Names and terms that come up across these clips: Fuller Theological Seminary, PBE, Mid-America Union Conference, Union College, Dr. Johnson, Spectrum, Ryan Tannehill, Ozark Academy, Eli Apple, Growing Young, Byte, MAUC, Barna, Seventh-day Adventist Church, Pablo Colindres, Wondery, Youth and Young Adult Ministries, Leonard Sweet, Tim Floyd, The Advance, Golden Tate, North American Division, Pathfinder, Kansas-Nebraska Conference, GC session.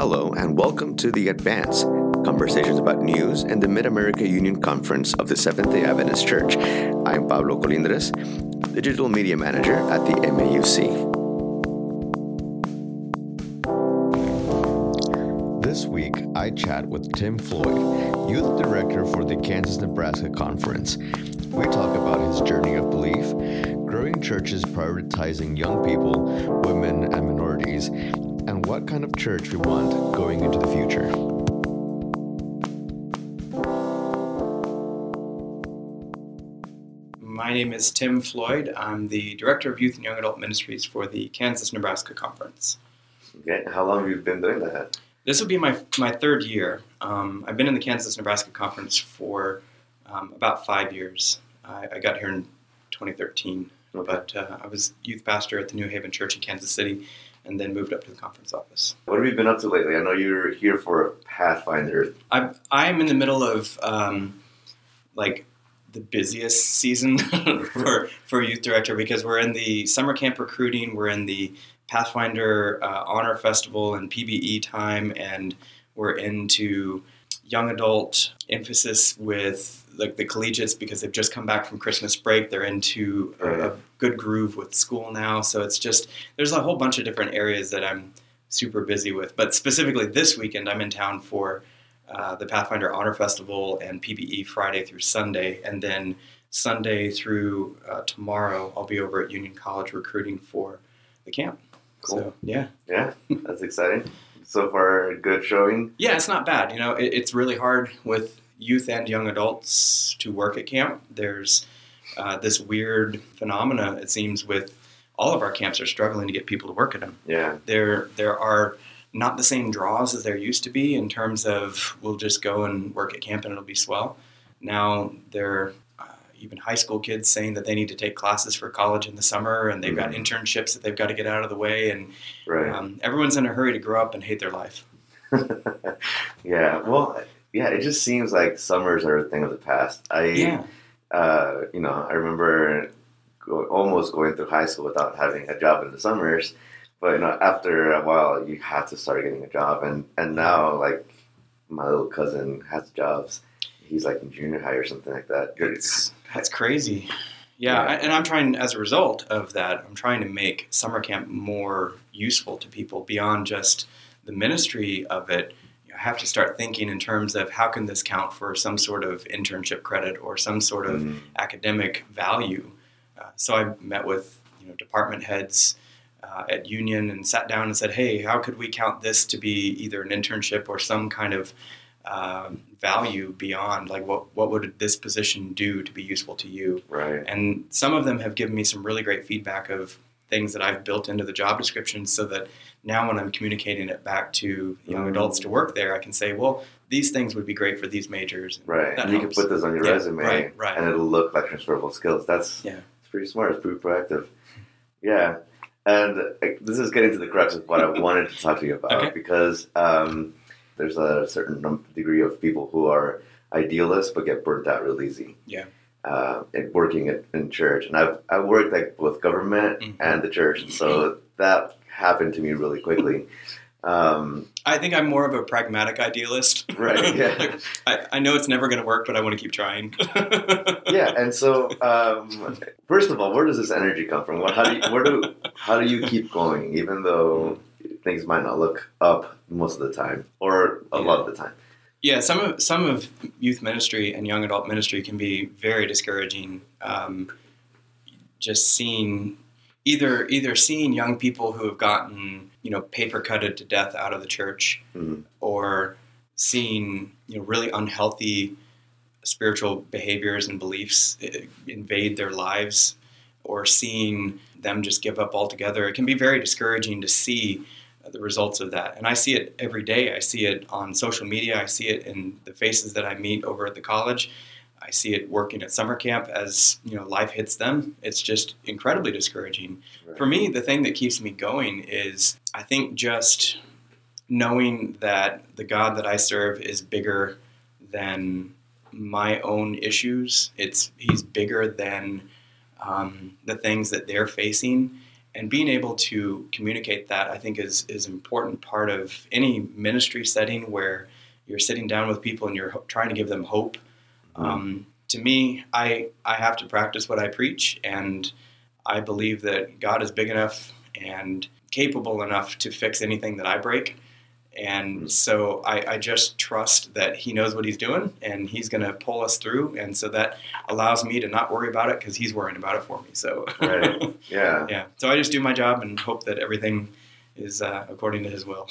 Hello and welcome to The Advance, conversations about news and the Mid-America Union Conference of the Seventh-day Adventist Church. I'm Pablo Colindres, Digital Media Manager at the MAUC. This week, I chat with Tim Floyd, Youth Director for the Kansas-Nebraska Conference. We talk about his journey of belief, growing churches prioritizing young people, women, and minorities, and what kind of church we want going into the future. My name is Tim Floyd. I'm the Director of Youth and Young Adult Ministries for the Kansas-Nebraska Conference. Okay, how long have you been doing that? This will be my third year. I've been in the Kansas-Nebraska Conference for about 5 years. I got here in 2013, okay. but I was youth pastor at the New Haven Church in Kansas City, and then moved up to the conference office. What have you been up to lately? I know you're here for a Pathfinder. I'm in the middle of the busiest season for youth director, because we're in the summer camp recruiting, we're in the Pathfinder Honor Festival and PBE time, and we're into young adult emphasis with the collegiates because they've just come back from Christmas break. They're into a good groove with school now. So it's just, there's a whole bunch of different areas that I'm super busy with. But specifically this weekend, I'm in town for the Pathfinder Honor Festival and PBE Friday through Sunday. And then Sunday through tomorrow, I'll be over at Union College recruiting for the camp. Cool. So, yeah. Yeah, that's exciting. So far, good showing? Yeah, it's not bad. You know, it's really hard with youth and young adults to work at camp. There's this weird phenomena, it seems, with all of our camps are struggling to get people to work at them. Yeah. There are not the same draws as there used to be in terms of we'll just go and work at camp and it'll be swell. Now there are even high school kids saying that they need to take classes for college in the summer, and they've got internships that they've got to get out of the way, and right. Everyone's in a hurry to grow up and hate their life. Yeah, well... Yeah, it just seems like summers are a thing of the past. I remember almost going through high school without having a job in the summers, but after a while, you have to start getting a job. And now, my little cousin has jobs. He's in junior high or something like that. That's crazy. Yeah, yeah. And I'm trying, as a result of that, I'm trying to make summer camp more useful to people beyond just the ministry of it. I have to start thinking in terms of how can this count for some sort of internship credit or some sort of academic value. So I met with department heads at Union and sat down and said, hey, how could we count this to be either an internship or some kind of value beyond, what would this position do to be useful to you? Right. And some of them have given me some really great feedback of things that I've built into the job description so that now when I'm communicating it back to young adults to work there, I can say, well, these things would be great for these majors. Right. And you can put this on your resume, right. And it'll look like transferable skills. It's pretty smart. It's pretty proactive. Yeah. And this is getting to the crux of what I wanted to talk to you about, okay. Because there's a certain degree of people who are idealists but get burnt out real easy. Yeah. And working in church, and I worked both government and the church, and so that happened to me really quickly. I think I'm more of a pragmatic idealist, right? Yeah, I know it's never going to work, but I want to keep trying. Yeah, and so first of all, where does this energy come from? How do you keep going, even though things might not look up most of the time or a lot of the time? Yeah, some of youth ministry and young adult ministry can be very discouraging. Just seeing either young people who have gotten paper cutted to death out of the church, or seeing really unhealthy spiritual behaviors and beliefs invade their lives, or seeing them just give up altogether. It can be very discouraging to see the results of that. And I see it every day. I see it on social media. I see it in the faces that I meet over at the college. I see it working at summer camp as, life hits them. It's just incredibly discouraging. Right. For me, the thing that keeps me going is, I think, just knowing that the God that I serve is bigger than my own issues. He's bigger than the things that they're facing. And being able to communicate that, I think, is an important part of any ministry setting where you're sitting down with people and you're trying to give them hope. To me, I have to practice what I preach, and I believe that God is big enough and capable enough to fix anything that I break. And so I just trust that he knows what he's doing and he's going to pull us through. And so that allows me to not worry about it because he's worrying about it for me. So, right. Yeah. Yeah. So I just do my job and hope that everything is according to his will.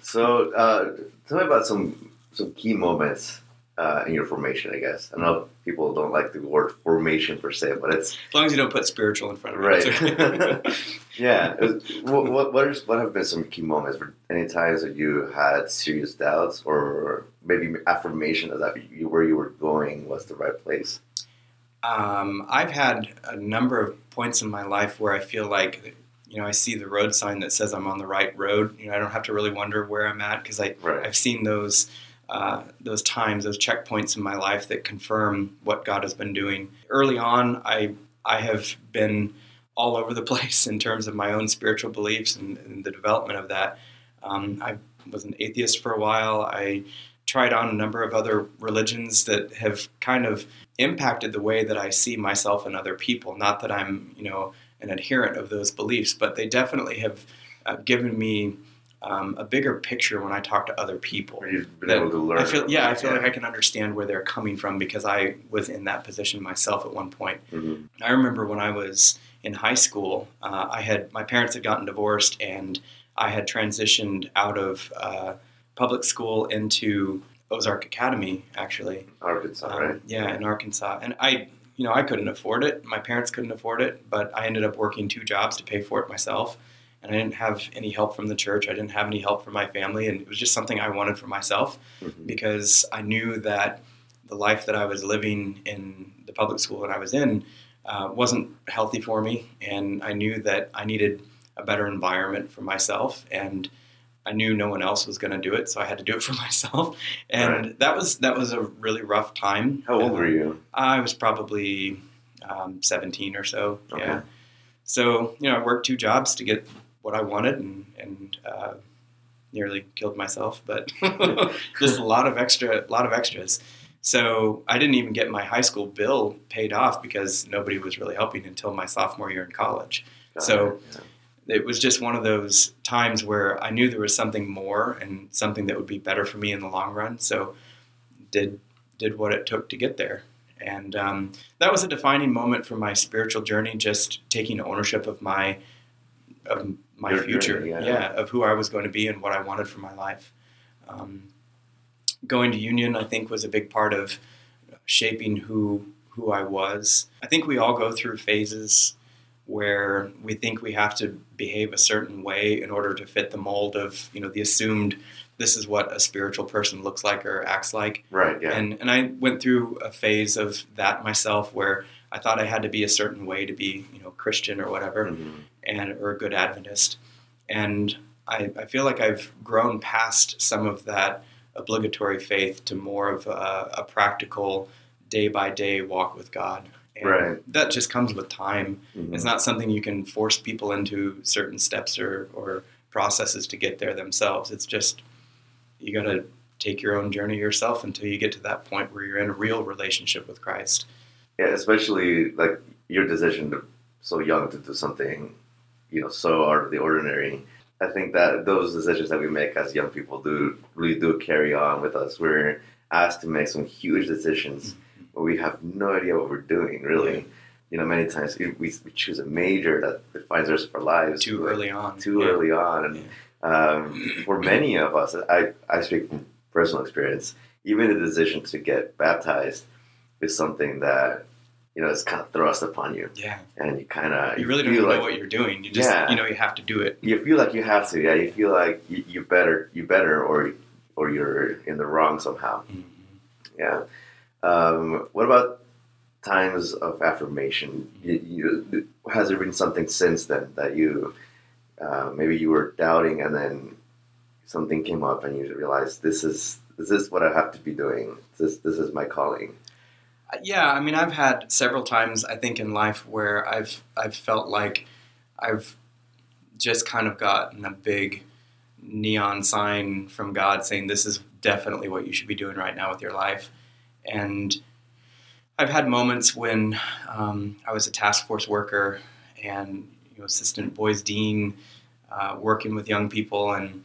So tell me about some key moments in your formation, I guess. I know people don't like the word formation per se, but it's... As long as you don't put spiritual in front of it. Right. Okay. Yeah. What have been some key moments? Any times that you had serious doubts or maybe affirmation of that where you were going was the right place? I've had a number of points in my life where I feel like, you know, I see the road sign that says I'm on the right road. You know, I don't have to really wonder where I'm at because I've seen those times, those checkpoints in my life that confirm what God has been doing. Early on, I have been all over the place in terms of my own spiritual beliefs and the development of that. I was an atheist for a while. I tried on a number of other religions that have kind of impacted the way that I see myself and other people. Not that I'm, you know, an adherent of those beliefs, but they definitely have given me a bigger picture when I talk to other people. You've been able to learn. I feel like I can understand where they're coming from because I was in that position myself at one point. Mm-hmm. I remember when I was in high school, my parents had gotten divorced, and I had transitioned out of public school into Ozark Academy, actually. Arkansas, right? Yeah, in Arkansas. And I couldn't afford it. My parents couldn't afford it, but I ended up working 2 jobs to pay for it myself. And I didn't have any help from the church. I didn't have any help from my family. And it was just something I wanted for myself because I knew that the life that I was living in the public school that I was in wasn't healthy for me. And I knew that I needed a better environment for myself. And I knew no one else was going to do it, so I had to do it for myself. And that was a really rough time. How old were you? I was probably 17 or so. Okay. Yeah. So, you know, I worked 2 jobs to get what I wanted and nearly killed myself, but just a lot of extras. So I didn't even get my high school bill paid off because nobody was really helping until my sophomore year in college. It was just one of those times where I knew there was something more and something that would be better for me in the long run. So did what it took to get there. And that was a defining moment for my spiritual journey, just taking ownership of my future, of who I was going to be and what I wanted for my life. Going to Union, I think, was a big part of shaping who I was. I think we all go through phases where we think we have to behave a certain way in order to fit the mold of, you know, the assumed this is what a spiritual person looks like or acts like. Right, yeah. And I went through a phase of that myself where I thought I had to be a certain way to be, you know, Christian or whatever, or a good Adventist. And I feel like I've grown past some of that obligatory faith to more of a practical day-by-day walk with God. And that just comes with time. Mm-hmm. It's not something you can force people into certain steps or processes to get there themselves. It's just... you got to take your own journey yourself until you get to that point where you're in a real relationship with Christ. Yeah, especially like your decision to, so young to do something, you know, so out of the ordinary. I think that those decisions that we make as young people really do carry on with us. We're asked to make some huge decisions where we have no idea what we're doing, really. Yeah. You know, many times we choose a major that defines the rest of our lives. Too early on. And, yeah. For many of us, I speak from personal experience, even the decision to get baptized is something that, you know, it's kind of thrust upon you. Yeah. And you really don't know what you're doing. You just, you know, you have to do it. You feel like you have to. Yeah. You feel like you better, or you're in the wrong somehow. Mm-hmm. Yeah. What about times of affirmation? Has there been something since then that you... maybe you were doubting and then something came up and you realized this is what I have to be doing. This is my calling. Yeah. I mean, I've had several times, I think, in life where I've felt like I've just kind of gotten a big neon sign from God saying this is definitely what you should be doing right now with your life. And I've had moments when I was a task force worker and, you know, assistant boys dean, working with young people, and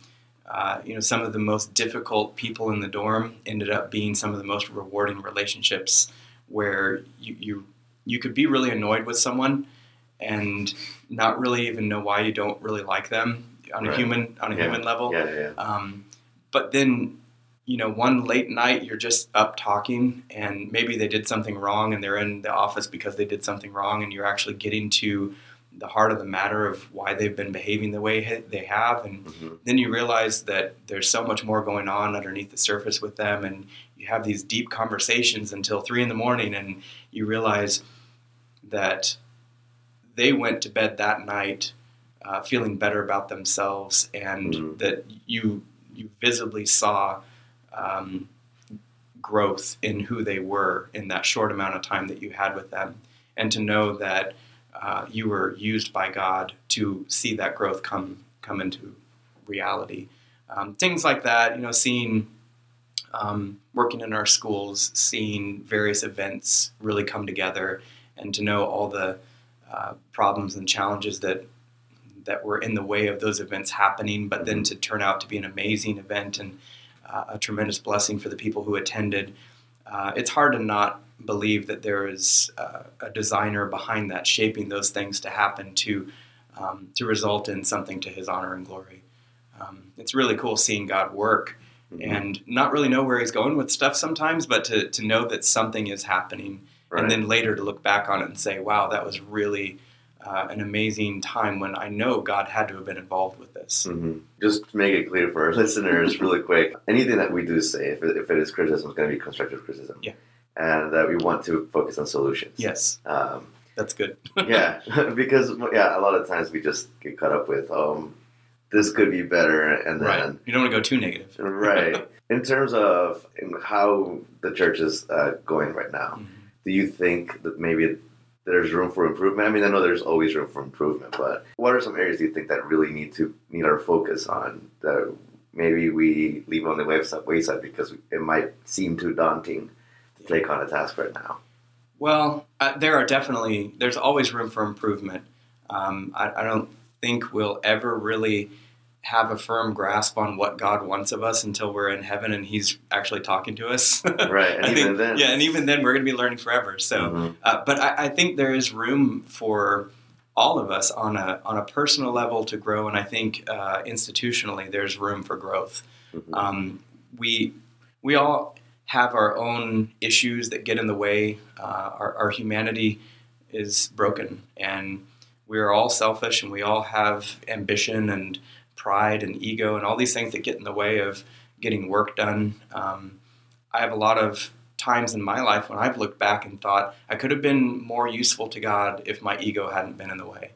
you know, some of the most difficult people in the dorm ended up being some of the most rewarding relationships, where you could be really annoyed with someone and not really even know why you don't really like them on right. a human level. Yeah. But then, you know, one late night you're just up talking, and maybe they did something wrong, and they're in the office because they did something wrong, and you're actually getting to the heart of the matter of why they've been behaving the way they have. And mm-hmm. then you realize that there's so much more going on underneath the surface with them. And you have these deep conversations until 3 in the morning. And you realize that they went to bed that night feeling better about themselves. And mm-hmm. that you visibly saw growth in who they were in that short amount of time that you had with them. And to know that you were used by God to see that growth come into reality. Things like that, you know, seeing, working in our schools, seeing various events really come together, and to know all the problems and challenges that were in the way of those events happening, but then to turn out to be an amazing event and a tremendous blessing for the people who attended. It's hard to not believe that there is a designer behind that, shaping those things to happen to result in something to his honor and glory. It's really cool seeing God work mm-hmm. and not really know where he's going with stuff sometimes, but to know that something is happening right. and then later to look back on it and say, wow, that was really an amazing time when I know God had to have been involved with this. Mm-hmm. Just to make it clear for our listeners really quick, anything that we do say, if it is criticism, it's going to be constructive criticism. Yeah. And that we want to focus on solutions. Yes. That's good. Yeah. Because, a lot of times we just get caught up with, this could be better. And then right. You don't want to go too negative. Right. In terms of how the church is going right now, mm-hmm. do you think that maybe there's room for improvement? I mean, I know there's always room for improvement, but what are some areas do you think that really need our focus on that maybe we leave on the wayside because it might seem too daunting? Take on a task right now? Well, there's always room for improvement. I don't think we'll ever really have a firm grasp on what God wants of us until we're in heaven and he's actually talking to us. Right. And even then. Yeah, and even then we're going to be learning forever. So, mm-hmm. But I think there is room for all of us on a personal level to grow. And I think institutionally there's room for growth. Mm-hmm. We all have our own issues that get in the way. Our humanity is broken, and we are all selfish, and we all have ambition and pride and ego and all these things that get in the way of getting work done. I have a lot of times in my life when I've looked back and thought I could have been more useful to God if my ego hadn't been in the way.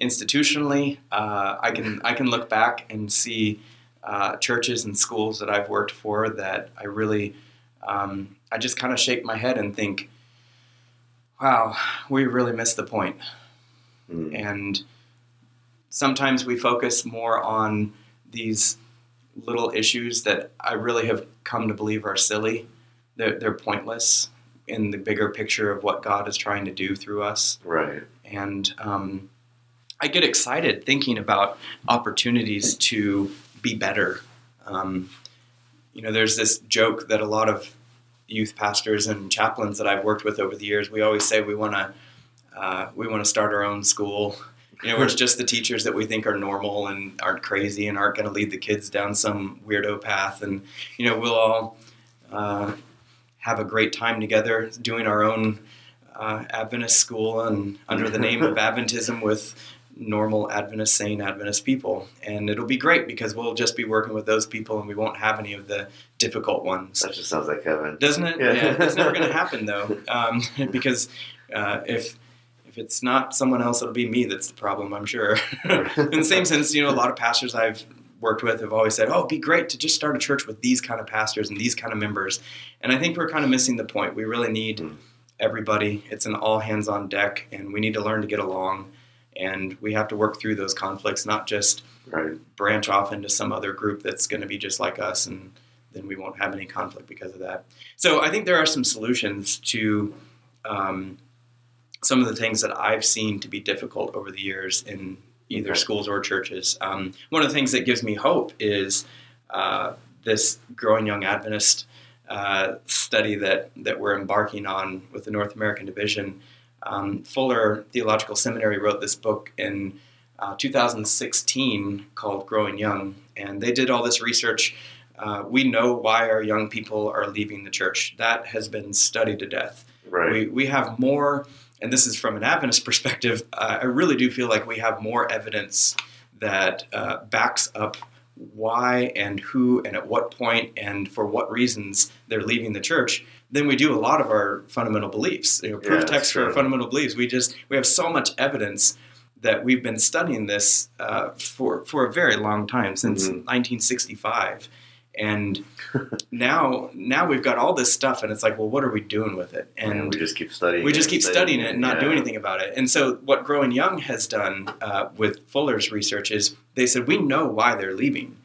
Institutionally, I can look back and see churches and schools that I've worked for that I really, I just kind of shake my head and think, wow, we really missed the point. Mm-hmm. And sometimes we focus more on these little issues that I really have come to believe are silly. They're pointless in the bigger picture of what God is trying to do through us. Right. And I get excited thinking about opportunities to be better. You know, there's this joke that a lot of youth pastors and chaplains that I've worked with over the years, we always say we want to start our own school, you know, where it's just the teachers that we think are normal and aren't crazy and aren't going to lead the kids down some weirdo path. And, you know, we'll all have a great time together doing our own Adventist school and under the name of Adventism with normal Adventist, sane Adventist people. And it'll be great because we'll just be working with those people and we won't have any of the difficult ones. That just sounds like heaven. Doesn't it? Yeah. Yeah, it's never going to happen though. Because if it's not someone else, it'll be me that's the problem, I'm sure. In the same sense, you know, a lot of pastors I've worked with have always said, oh, it'd be great to just start a church with these kind of pastors and these kind of members. And I think we're kind of missing the point. We really need everybody. It's an all hands on deck and we need to learn to get along. And we have to work through those conflicts, not just branch off into some other group that's going to be just like us, and then we won't have any conflict because of that. So I think there are some solutions to some of the things that I've seen to be difficult over the years in either schools or churches. One of the things that gives me hope is this Growing Young Adventist study that we're embarking on with the North American Division. Fuller Theological Seminary wrote this book in 2016 called Growing Young, and they did all this research. We know why our young people are leaving the church. That has been studied to death. Right. We have more, and this is from an Adventist perspective, I really do feel like we have more evidence that backs up why and who and at what point and for what reasons they're leaving the church than we do a lot of our fundamental beliefs. You know, proof text for our fundamental beliefs. We have so much evidence that we've been studying this for a very long time, since 1965. And now we've got all this stuff, and it's like, well, what are we doing with it? And we just keep studying it. We just keep studying it and not do anything about it. And so what Growing Young has done with Fuller's research is they said, we know why they're leaving.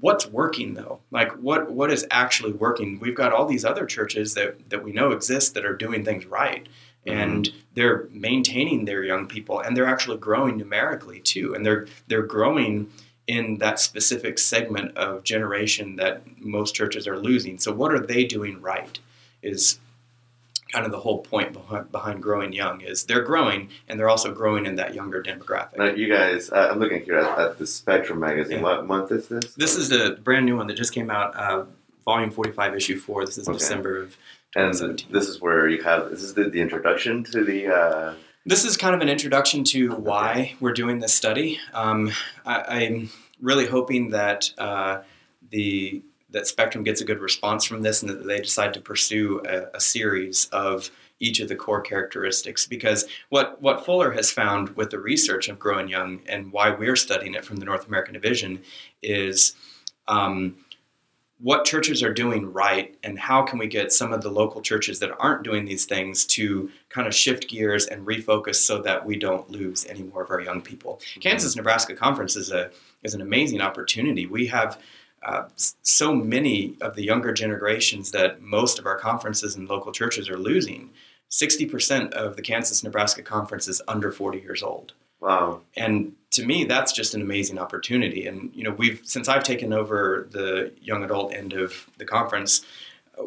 What's working, though? Like, what is actually working? We've got all these other churches that we know exist that are doing things right. And they're maintaining their young people, and they're actually growing numerically, too. And they're growing in that specific segment of generation that most churches are losing. So what are they doing right is kind of the whole point behind Growing Young, is they're growing, and they're also growing in that younger demographic. Now, you guys, I'm looking here at the Spectrum magazine. Yeah. What month is this? This is the brand new one that just came out, volume 45, issue 4. This is December of 2017. And this is where you have, this is the introduction to the... This is kind of an introduction to why we're doing this study. I'm really hoping that that Spectrum gets a good response from this, and that they decide to pursue a series of each of the core characteristics. Because what Fuller has found with the research of Growing Young, and why we're studying it from the North American Division, is what churches are doing right, and how can we get some of the local churches that aren't doing these things to kind of shift gears and refocus so that we don't lose any more of our young people. Kansas-Nebraska Conference is an amazing opportunity. We have so many of the younger generations that most of our conferences and local churches are losing. 60% of the Kansas-Nebraska Conference is under 40 years old. Wow. And to me, that's just an amazing opportunity. And, you know, since I've taken over the young adult end of the conference,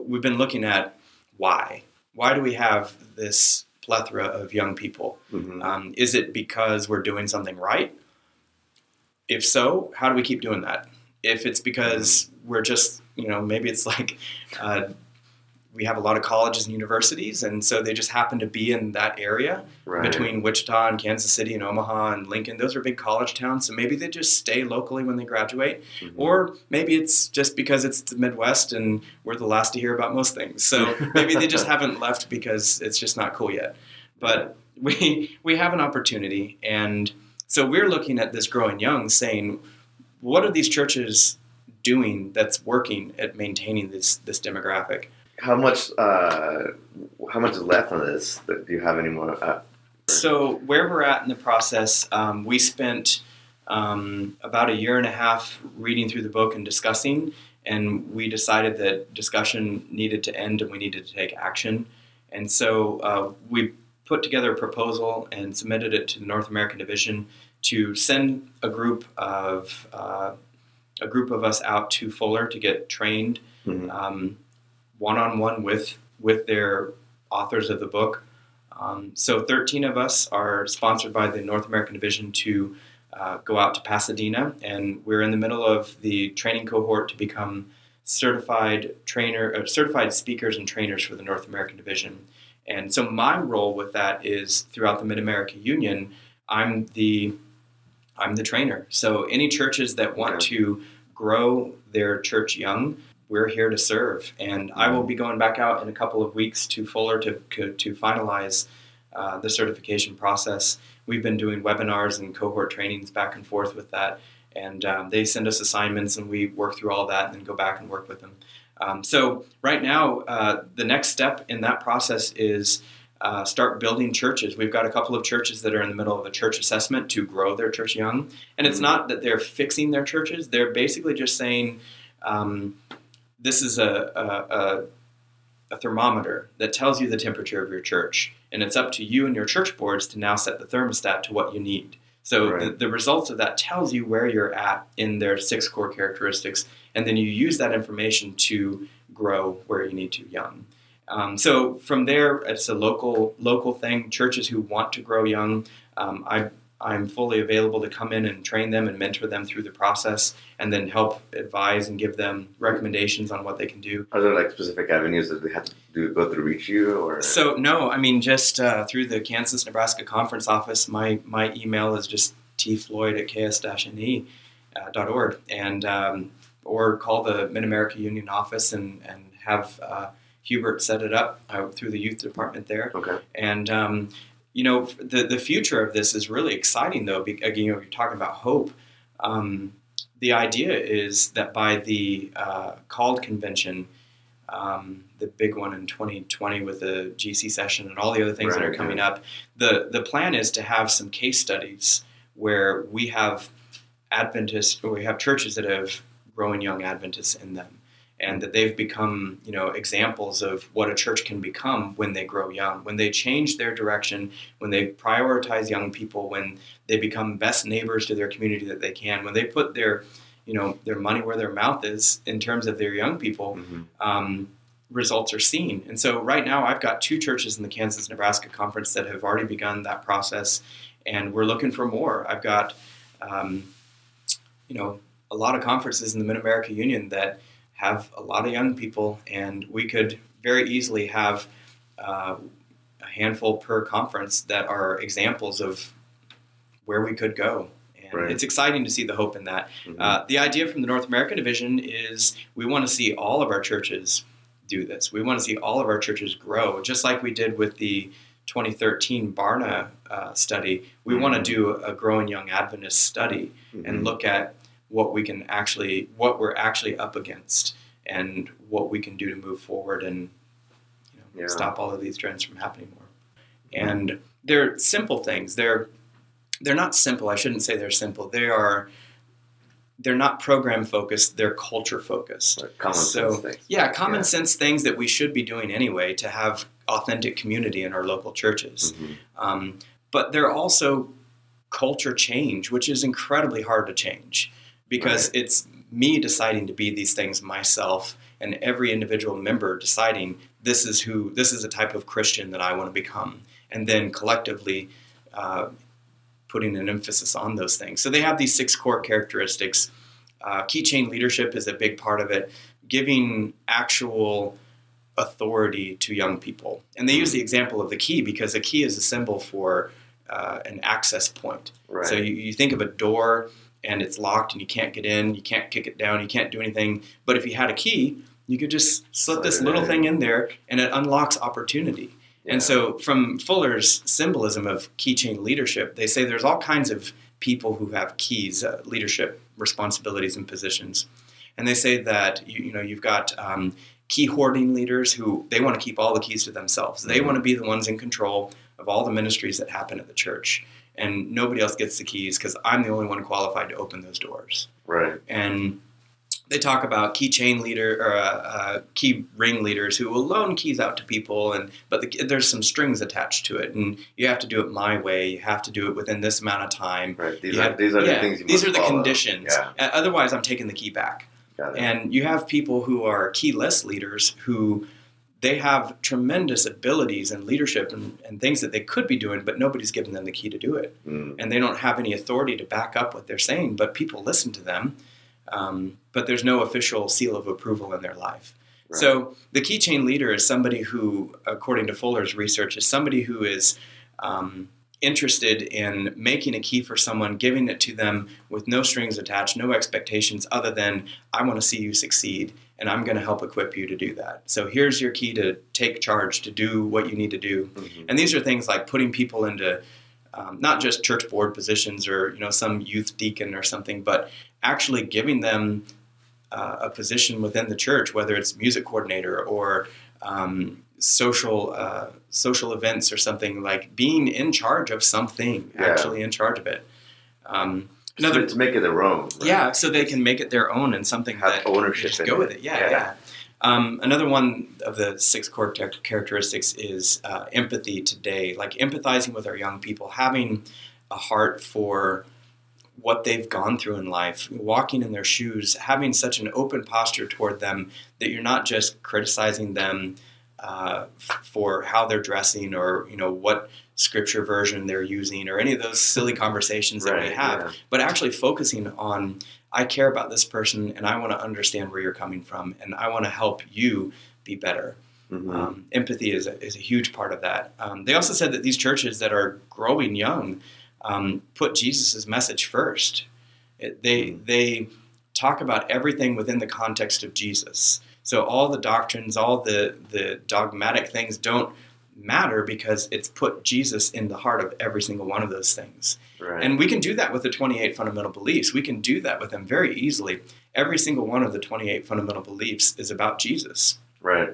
we've been looking at why. Why do we have this plethora of young people? Is it because we're doing something right? If so, how do we keep doing that? If it's because we're just, you know, maybe it's like... we have a lot of colleges and universities, and so they just happen to be in that area between Wichita and Kansas City and Omaha and Lincoln. Those are big college towns, so maybe they just stay locally when they graduate. Or maybe it's just because it's the Midwest and we're the last to hear about most things. So maybe they just haven't left because it's just not cool yet. But we have an opportunity, and so we're looking at this Growing Young saying, what are these churches doing that's working at maintaining this demographic? How much is left on this? Do you have any more? So where we're at in the process, we spent about 1.5 years reading through the book and discussing, and we decided that discussion needed to end and we needed to take action. And so we put together a proposal and submitted it to the North American Division to send a group of us out to Fuller to get trained. One-on-one with their authors of the book. So 13 of us are sponsored by the North American Division to go out to Pasadena, and we're in the middle of the training cohort to become certified speakers and trainers for the North American Division. And so my role with that is throughout the Mid-America Union, I'm the trainer. So any churches that want to grow their church young, we're here to serve, and I will be going back out in a couple of weeks to Fuller to finalize the certification process. We've been doing webinars and cohort trainings back and forth with that, and they send us assignments, and we work through all that and then go back and work with them. So right now, the next step in that process is start building churches. We've got a couple of churches that are in the middle of a church assessment to grow their church young. And it's not that they're fixing their churches. They're basically just saying, this is a thermometer that tells you the temperature of your church. And it's up to you and your church boards to now set the thermostat to what you need. So the results of that tells you where you're at in their 6 core characteristics. And then you use that information to grow where you need to young. So from there, it's a local thing. Churches who want to grow young, I'm fully available to come in and train them and mentor them through the process, and then help advise and give them recommendations on what they can do. Are there like specific avenues that they have to go through, reach you, or? So no, I mean just through the Kansas-Nebraska Conference office. My email is just tfloyd@ks-ne.org, and or call the Mid-America Union office and have. Hubert set it up through the youth department there. Okay. And, you know, the future of this is really exciting, though. Again, you know, you're talking about hope. The idea is that by the called convention, the big one in 2020 with the GC session and all the other things that are coming up, the plan is to have some case studies where we have Adventists, or we have churches that have growing young Adventists in them. And that they've become, you know, examples of what a church can become when they grow young, when they change their direction, when they prioritize young people, when they become best neighbors to their community that they can, when they put their, you know, their money where their mouth is in terms of their young people, results are seen. And so right now I've got 2 churches in the Kansas-Nebraska Conference that have already begun that process, and we're looking for more. I've got, you know, a lot of conferences in the Mid-America Union that have a lot of young people, and we could very easily have a handful per conference that are examples of where we could go. And it's exciting to see the hope in that. The idea from the North American Division is we want to see all of our churches do this. We want to see all of our churches grow, just like we did with the 2013 Barna study. We want to do a Growing Young Adventist study and look at what we're actually up against, and what we can do to move forward and stop all of these trends from happening more. And they're simple things. They're not simple. I shouldn't say they're simple. They're not program focused. They're culture focused. Like common sense things. Yeah, common sense things that we should be doing anyway to have authentic community in our local churches. But they're also culture change, which is incredibly hard to change. Because it's me deciding to be these things myself, and every individual member deciding this is the type of Christian that I want to become, and then collectively putting an emphasis on those things. So they have these 6 core characteristics. Keychain leadership is a big part of it, giving actual authority to young people. And they use the example of the key, because a key is a symbol for an access point. So you think of a door, and it's locked and you can't get in, you can't kick it down, you can't do anything. But if you had a key, you could just slip this little thing in there and it unlocks opportunity. And so from Fuller's symbolism of keychain leadership, they say there's all kinds of people who have keys, leadership responsibilities and positions. And they say that, you've got key hoarding leaders who, they want to keep all the keys to themselves. They want to be the ones in control of all the ministries that happen at the church. And nobody else gets the keys because I'm the only one qualified to open those doors. And they talk about keychain leader or key ring leaders who will loan keys out to people, but there's some strings attached to it, and you have to do it my way. You have to do it within this amount of time. These are the conditions. Otherwise, I'm taking the key back. And you have people who are keyless leaders who. They have tremendous abilities and leadership and things that they could be doing, but nobody's giving them the key to do it. And they don't have any authority to back up what they're saying, but people listen to them. But there's no official seal of approval in their life. So the keychain leader is somebody who, according to Fuller's research, is somebody who is interested in making a key for someone, giving it to them with no strings attached, no expectations other than I want to see you succeed. And I'm going to help equip you to do that. So here's your key to take charge, to do what you need to do. And these are things like putting people into not just church board positions or some youth deacon or something, but actually giving them a position within the church, whether it's music coordinator or social events or something, like being in charge of something, actually in charge of it. Another, to make it their own. Right? Yeah, so they can make it their own and something have that ownership. Just go with it. Yeah. Another one of the six core characteristics is empathy today, like empathizing with our young people, having a heart for what they've gone through in life, walking in their shoes, having such an open posture toward them that you're not just criticizing them for how they're dressing or, what scripture version they're using or any of those silly conversations that we have, but actually focusing on, I care about this person and I want to understand where you're coming from and I want to help you be better. Mm-hmm. Empathy is a huge part of that. They also said that these churches that are growing young put Jesus's message first. They talk about everything within the context of Jesus. So all the doctrines, all the dogmatic things don't matter because it's put Jesus in the heart of every single one of those things. Right. And we can do that with the 28 fundamental beliefs. We can do that with them very easily. Every single one of the 28 fundamental beliefs is about Jesus. Right.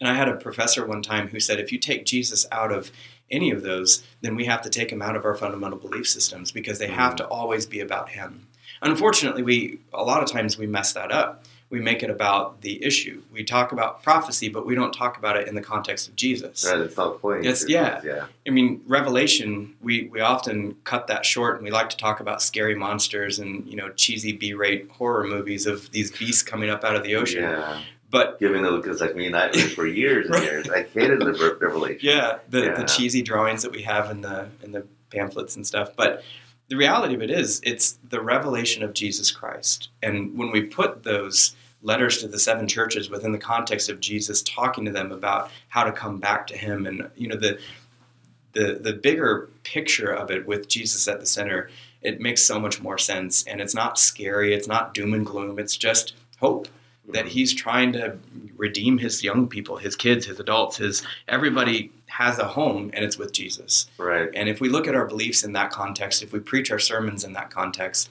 And I had a professor one time who said, if you take Jesus out of any of those, then we have to take him out of our fundamental belief systems because they have to always be about him. Unfortunately, a lot of times we mess that up. We make it about the issue. We talk about prophecy, but we don't talk about it in the context of Jesus. Right, that's not the point. Yeah. I mean, Revelation, we often cut that short, and we like to talk about scary monsters and, cheesy B-rate horror movies of these beasts coming up out of the ocean. Yeah. But giving the look is like me and I for years and years. I hated the Revelation. Yeah, the cheesy drawings that we have in the pamphlets and stuff. But the reality of it is, it's the revelation of Jesus Christ. And when we put those letters to the seven churches within the context of Jesus talking to them about how to come back to him, and the bigger picture of it with Jesus at the center, it makes so much more sense. And it's not scary. It's not doom and gloom. It's just hope. That he's trying to redeem his young people, his kids, his adults, everybody has a home, and it's with Jesus. Right. And if we look at our beliefs in that context, if we preach our sermons in that context,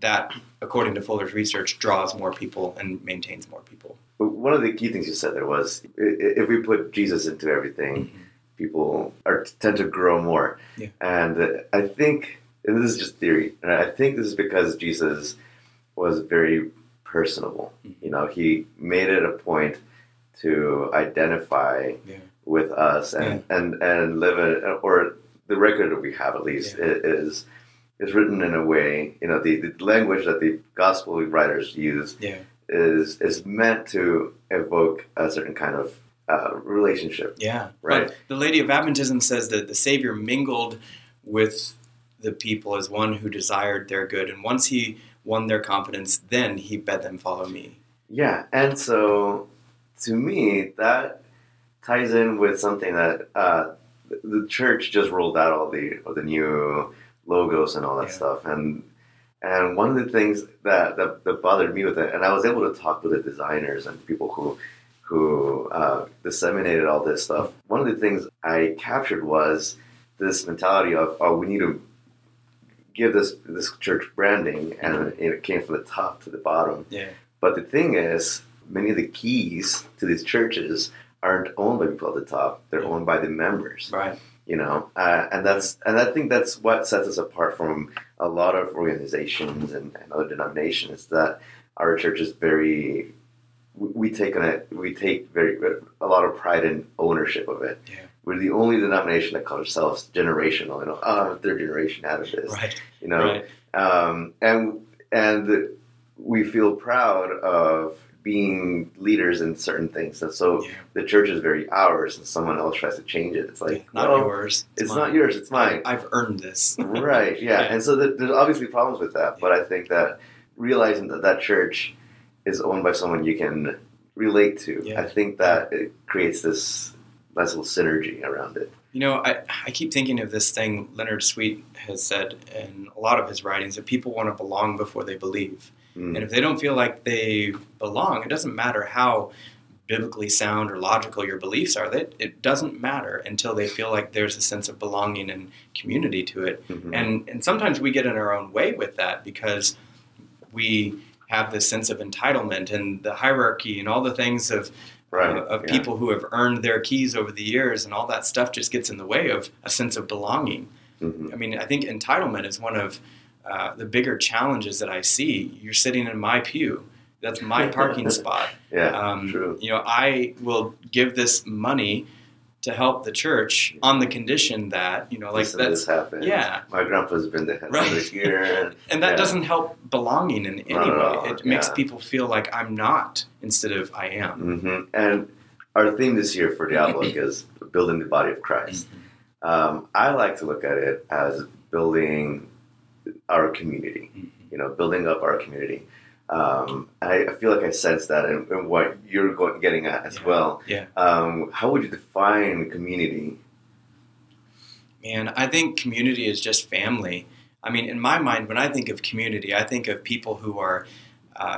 that, according to Fuller's research, draws more people and maintains more people. One of the key things you said there was, if we put Jesus into everything, people tend to grow more. Yeah. And I think, and this is just theory, and I think this is because Jesus was very personable. He made it a point to identify with us and live it, or the record that we have at least is written in a way, the language that the gospel writers use is meant to evoke a certain kind of relationship. But the Lady of Adventism says that the Savior mingled with the people as one who desired their good, and once he won their confidence, then he bade them follow me. Yeah, and so to me, that ties in with something that the church just rolled out all the new logos and all that stuff. And one of the things that bothered me with it, and I was able to talk with the designers and people who disseminated all this stuff. One of the things I captured was this mentality of, we need to give this church branding, and it came from the top to the bottom. Yeah. But the thing is, many of the keys to these churches aren't owned by people at the top; they're owned by the members. Right. And I think that's what sets us apart from a lot of organizations and other denominations. Is that our church is very, we take a lot of pride in ownership of it. Yeah. We're the only denomination that calls ourselves generational. Third generation out of this. Right. And we feel proud of being leaders in certain things. And so the church is very ours, and someone else tries to change it. It's like not yours. It's not yours. It's mine. I've earned this. Right. Yeah. And so there's obviously problems with that, but I think that realizing that church is owned by someone you can relate to, I think that it creates this nice little synergy around it. I keep thinking of this thing Leonard Sweet has said in a lot of his writings, that people want to belong before they believe. And if they don't feel like they belong, it doesn't matter how biblically sound or logical your beliefs are. It doesn't matter until they feel like there's a sense of belonging and community to it. And sometimes we get in our own way with that because we have this sense of entitlement and the hierarchy and all the things of right, of people who have earned their keys over the years, and all that stuff just gets in the way of a sense of belonging. Mm-hmm. I mean, I think entitlement is one of the bigger challenges that I see. You're sitting in my pew. That's my parking spot. True. You know, I will give this money to help the church on the condition that, you know, like this happened. Yeah. My grandpa's been the head over here. And that doesn't help belonging in any way. It makes people feel like I'm not instead of I am. Mm-hmm. And our theme this year for the outlook is building the body of Christ. Mm-hmm. I like to look at it as building our community, you know, building up our community. I feel like I sense that in what you're getting at as well. Yeah. How would you define community? Man, I think community is just family. I mean, in my mind, when I think of community, I think of people who are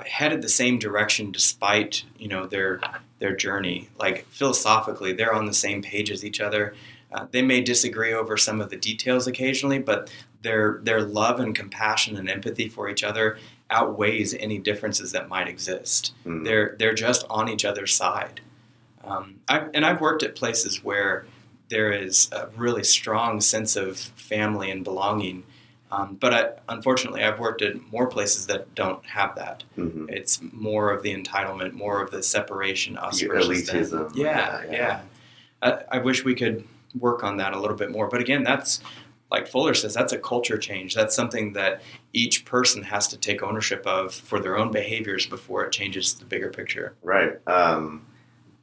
headed the same direction despite, you know, their journey. Like, philosophically, they're on the same page as each other. They may disagree over some of the details occasionally, but their love and compassion and empathy for each other outweighs any differences that might exist. Mm. They're just on each other's side. I've worked at places where there is a really strong sense of family and belonging, but unfortunately I've worked at more places that don't have that. Mm-hmm. It's more of the entitlement, more of the separation, us versus them. Yeah. I wish we could work on that a little bit more, but again, that's, like Fuller says, that's a culture change. That's something that each person has to take ownership of for their own behaviors before it changes the bigger picture. Right. One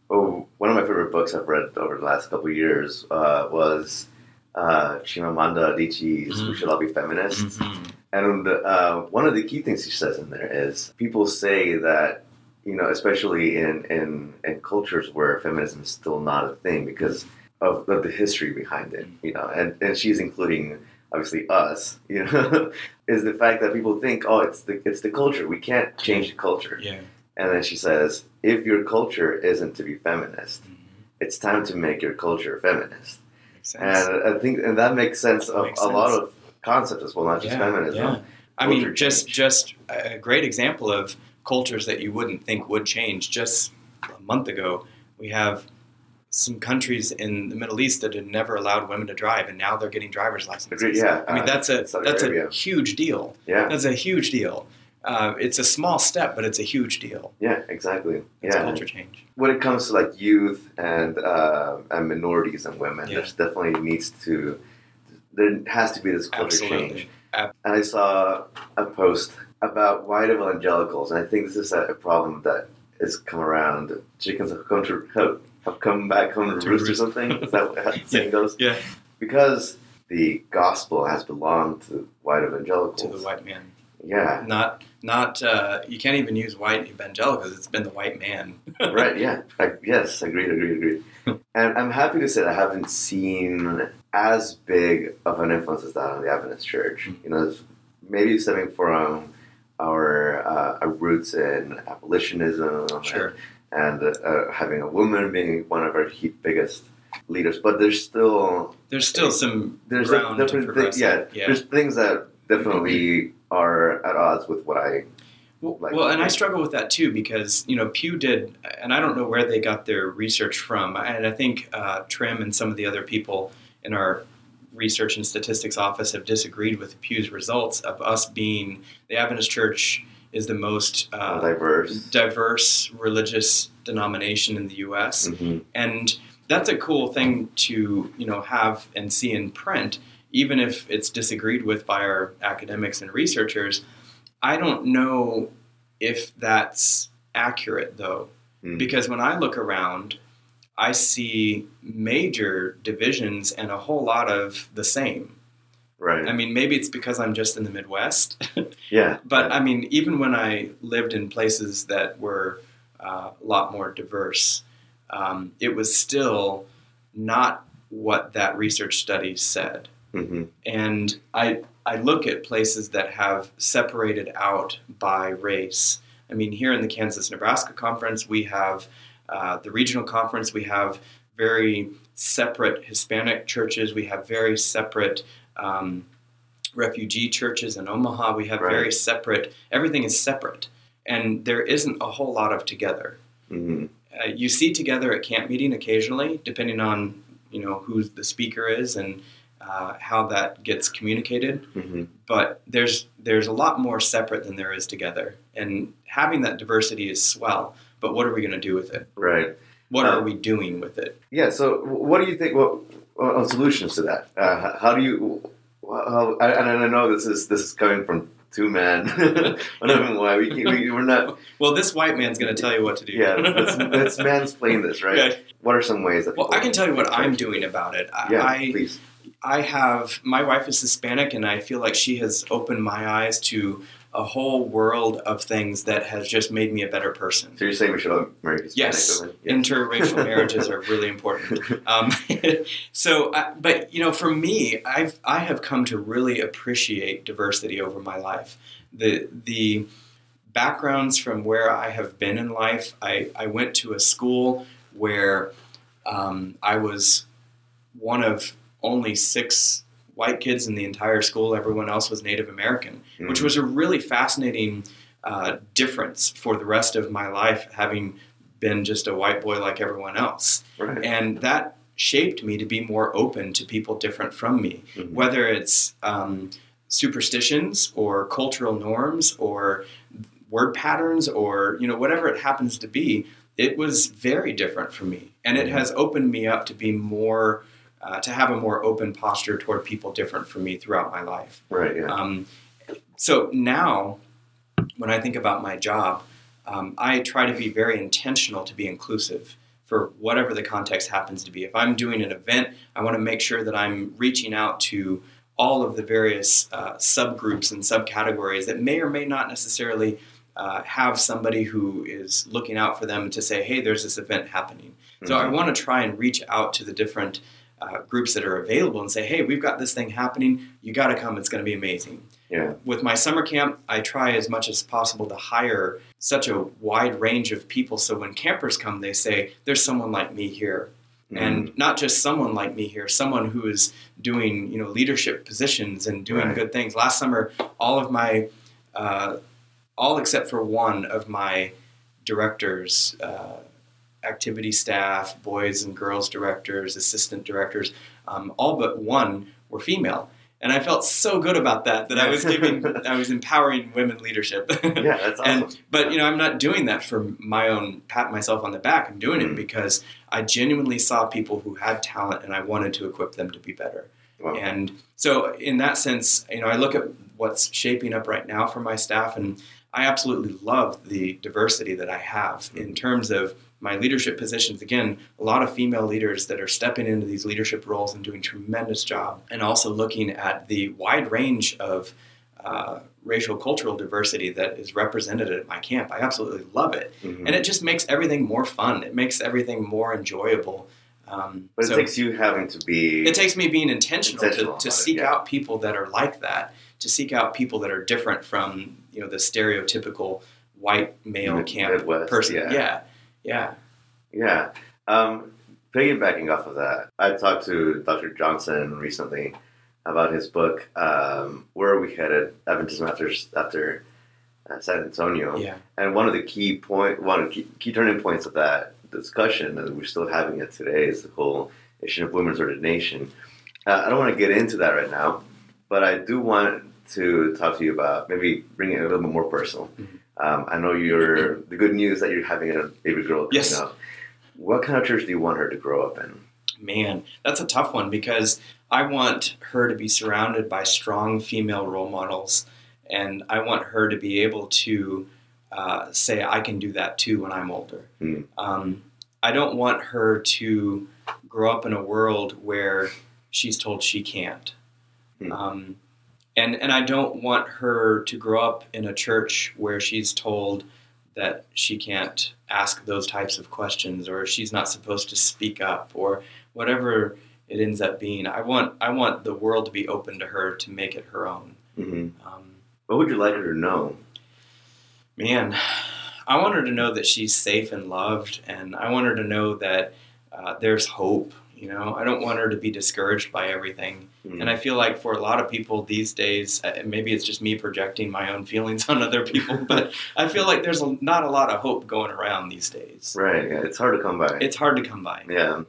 of my favorite books I've read over the last couple of years was Chimamanda Adichie's "We Should All Be Feminists." Mm-hmm. And one of the key things she says in there is people say that, you know, especially in cultures where feminism is still not a thing because of the history behind it, you know, and she's including, obviously, us, you know, is the fact that people think, oh, it's the culture. We can't change the culture. Yeah. And then she says, if your culture isn't to be feminist, mm-hmm. it's time to make your culture feminist. Makes sense. And I think that makes sense of a lot of concepts as well, not just feminism. Yeah. I mean, just a great example of cultures that you wouldn't think would change. Just a month ago, we have some countries in the Middle East that had never allowed women to drive, and now they're getting driver's licenses. Yeah, I mean, that's a huge deal. Yeah, that's a huge deal. It's a small step, but it's a huge deal. Yeah, exactly. It's a culture change. When it comes to like youth and minorities and women, there's definitely there has to be this culture change. And I saw a post about white evangelicals, and I think this is a problem that has come around. Chickens have come to hope. Have come back home to roost or something? Is that how the saying goes? Yeah. Because the gospel has belonged to white evangelicals. To the white man. Yeah. Not you can't even use white evangelicals. It's been the white man. Right, yeah. Yes, agreed. And I'm happy to say that I haven't seen as big of an influence as that on the Adventist Church. Mm-hmm. You know, maybe stemming from our roots in abolitionism. Sure. And having a woman being one of our biggest leaders, but there's still some different things. Yeah, there's things that definitely are at odds with what I. I struggle with that too because you know Pew did, and I don't know where they got their research from, and I think Trim and some of the other people in our research and statistics office have disagreed with Pew's results of us being the Adventist Church is the most diverse religious denomination in the U.S. Mm-hmm. And that's a cool thing to, you know, have and see in print, even if it's disagreed with by our academics and researchers. I don't know if that's accurate, though, because when I look around, I see major divisions and a whole lot of the same. Right. I mean, maybe it's because I'm just in the Midwest. Yeah. But I mean, even when I lived in places that were a lot more diverse, it was still not what that research study said. Mm-hmm. And I look at places that have separated out by race. I mean, here in the Kansas-Nebraska Conference, we have the regional conference. We have very separate Hispanic churches. We have very separate refugee churches in Omaha. We have very separate, everything is separate, and there isn't a whole lot of together. Mm-hmm. You see together at camp meeting occasionally, depending on, you know, who the speaker is and how that gets communicated. Mm-hmm. But there's a lot more separate than there is together. And having that diversity is swell, but what are we going to do with it? Right. What are we doing with it? Yeah, so what do you think, what solutions to that? I know this is coming from two men. I don't know why we're not. Well, this white man's going to tell you what to do. Yeah, let's mansplain this, right? Yeah. What are some ways that? Well, I can tell you what I'm doing about it. Please. I have, my wife is Hispanic, and I feel like she has opened my eyes to a whole world of things that has just made me a better person. So you're saying we should all marry Hispanic? Yes. Yeah. Interracial marriages are really important. But you know, for me, I have come to really appreciate diversity over my life. The backgrounds from where I have been in life, I went to a school where I was one of only 6 white kids in the entire school. Everyone else was Native American, which was a really fascinating difference for the rest of my life, having been just a white boy like everyone else. Right. And that shaped me to be more open to people different from me, whether it's superstitions or cultural norms or word patterns or, you know, whatever it happens to be. It was very different for me. And it has opened me up to be more... to have a more open posture toward people different from me throughout my life. Right. Yeah. So now, when I think about my job, I try to be very intentional to be inclusive for whatever the context happens to be. If I'm doing an event, I want to make sure that I'm reaching out to all of the various subgroups and subcategories that may or may not necessarily have somebody who is looking out for them to say, hey, there's this event happening. Mm-hmm. So I want to try and reach out to the different groups that are available and say, hey, we've got this thing happening. You got to come. It's going to be amazing. Yeah. With my summer camp, I try as much as possible to hire such a wide range of people. So when campers come, they say, there's someone like me here. Mm-hmm. And not just someone like me here, someone who is doing, you know, leadership positions and doing good things. Last summer, all except for one of my directors, activity staff, boys and girls directors, assistant directors, all but one were female. And I felt so good about that I was empowering women leadership. Yeah, that's awesome. But, you know, I'm not doing that for my own pat myself on the back. I'm doing it because I genuinely saw people who had talent and I wanted to equip them to be better. Wow. And so in that sense, you know, I look at what's shaping up right now for my staff, and I absolutely love the diversity that I have in terms of my leadership positions. Again, a lot of female leaders that are stepping into these leadership roles and doing a tremendous job, and also looking at the wide range of racial, cultural diversity that is represented at my camp. I absolutely love it. Mm-hmm. And it just makes everything more fun. It makes everything more enjoyable. But it takes you having to be... It takes me being intentional to seek out people that are like that, to seek out people that are different from, you know, the stereotypical white male camp Midwest person. Yeah. Piggybacking off of that, I talked to Dr. Johnson recently about his book, Where Are We Headed? Adventism After San Antonio. Yeah. And one of the key turning points of that discussion, and we're still having it today, is the whole issue of women's ordination. I don't want to get into that right now, but I do want to talk to you about maybe bringing it a little bit more personal. Mm-hmm. I know the good news that you're having a baby girl coming up. What kind of church do you want her to grow up in? Man, that's a tough one, because I want her to be surrounded by strong female role models, and I want her to be able to say, I can do that too when I'm older. Mm. I don't want her to grow up in a world where she's told she can't. Mm. And I don't want her to grow up in a church where she's told that she can't ask those types of questions, or she's not supposed to speak up, or whatever it ends up being. I want the world to be open to her to make it her own. Mm-hmm. What would you like her to know? Man, I want her to know that she's safe and loved, and I want her to know that there's hope. You know, I don't want her to be discouraged by everything. Mm-hmm. And I feel like for a lot of people these days, maybe it's just me projecting my own feelings on other people, but I feel like there's not a lot of hope going around these days. Right. Yeah, it's hard to come by. It's hard to come by. Yeah.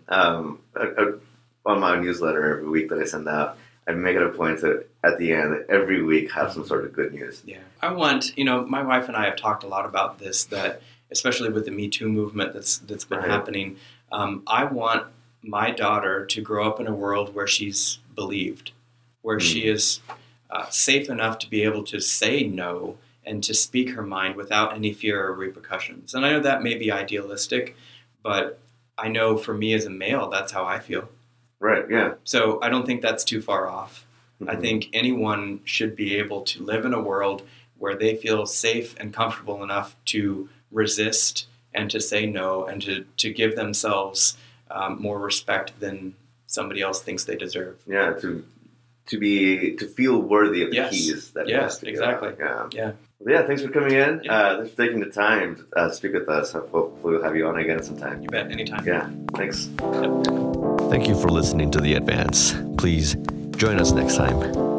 On my newsletter every week that I send out, I make it a point to, at the end, every week have some sort of good news. Yeah. I want, you know, my wife and I have talked a lot about this, that especially with the Me Too movement that's been happening, I want my daughter to grow up in a world where she's believed, where she is safe enough to be able to say no and to speak her mind without any fear or repercussions. And I know that may be idealistic, but I know for me as a male, that's how I feel. Right, yeah. So I don't think that's too far off. Mm-hmm. I think anyone should be able to live in a world where they feel safe and comfortable enough to resist and to say no and to give themselves more respect than somebody else thinks they deserve. Yeah, to feel worthy of the keys that it has to give. Exactly. Yeah. Yeah, thanks for coming in. Yeah. Thanks for taking the time to speak with us. Hopefully we'll have you on again sometime. You bet, anytime. Yeah, thanks. Yep. Thank you for listening to The Advance. Please join us next time.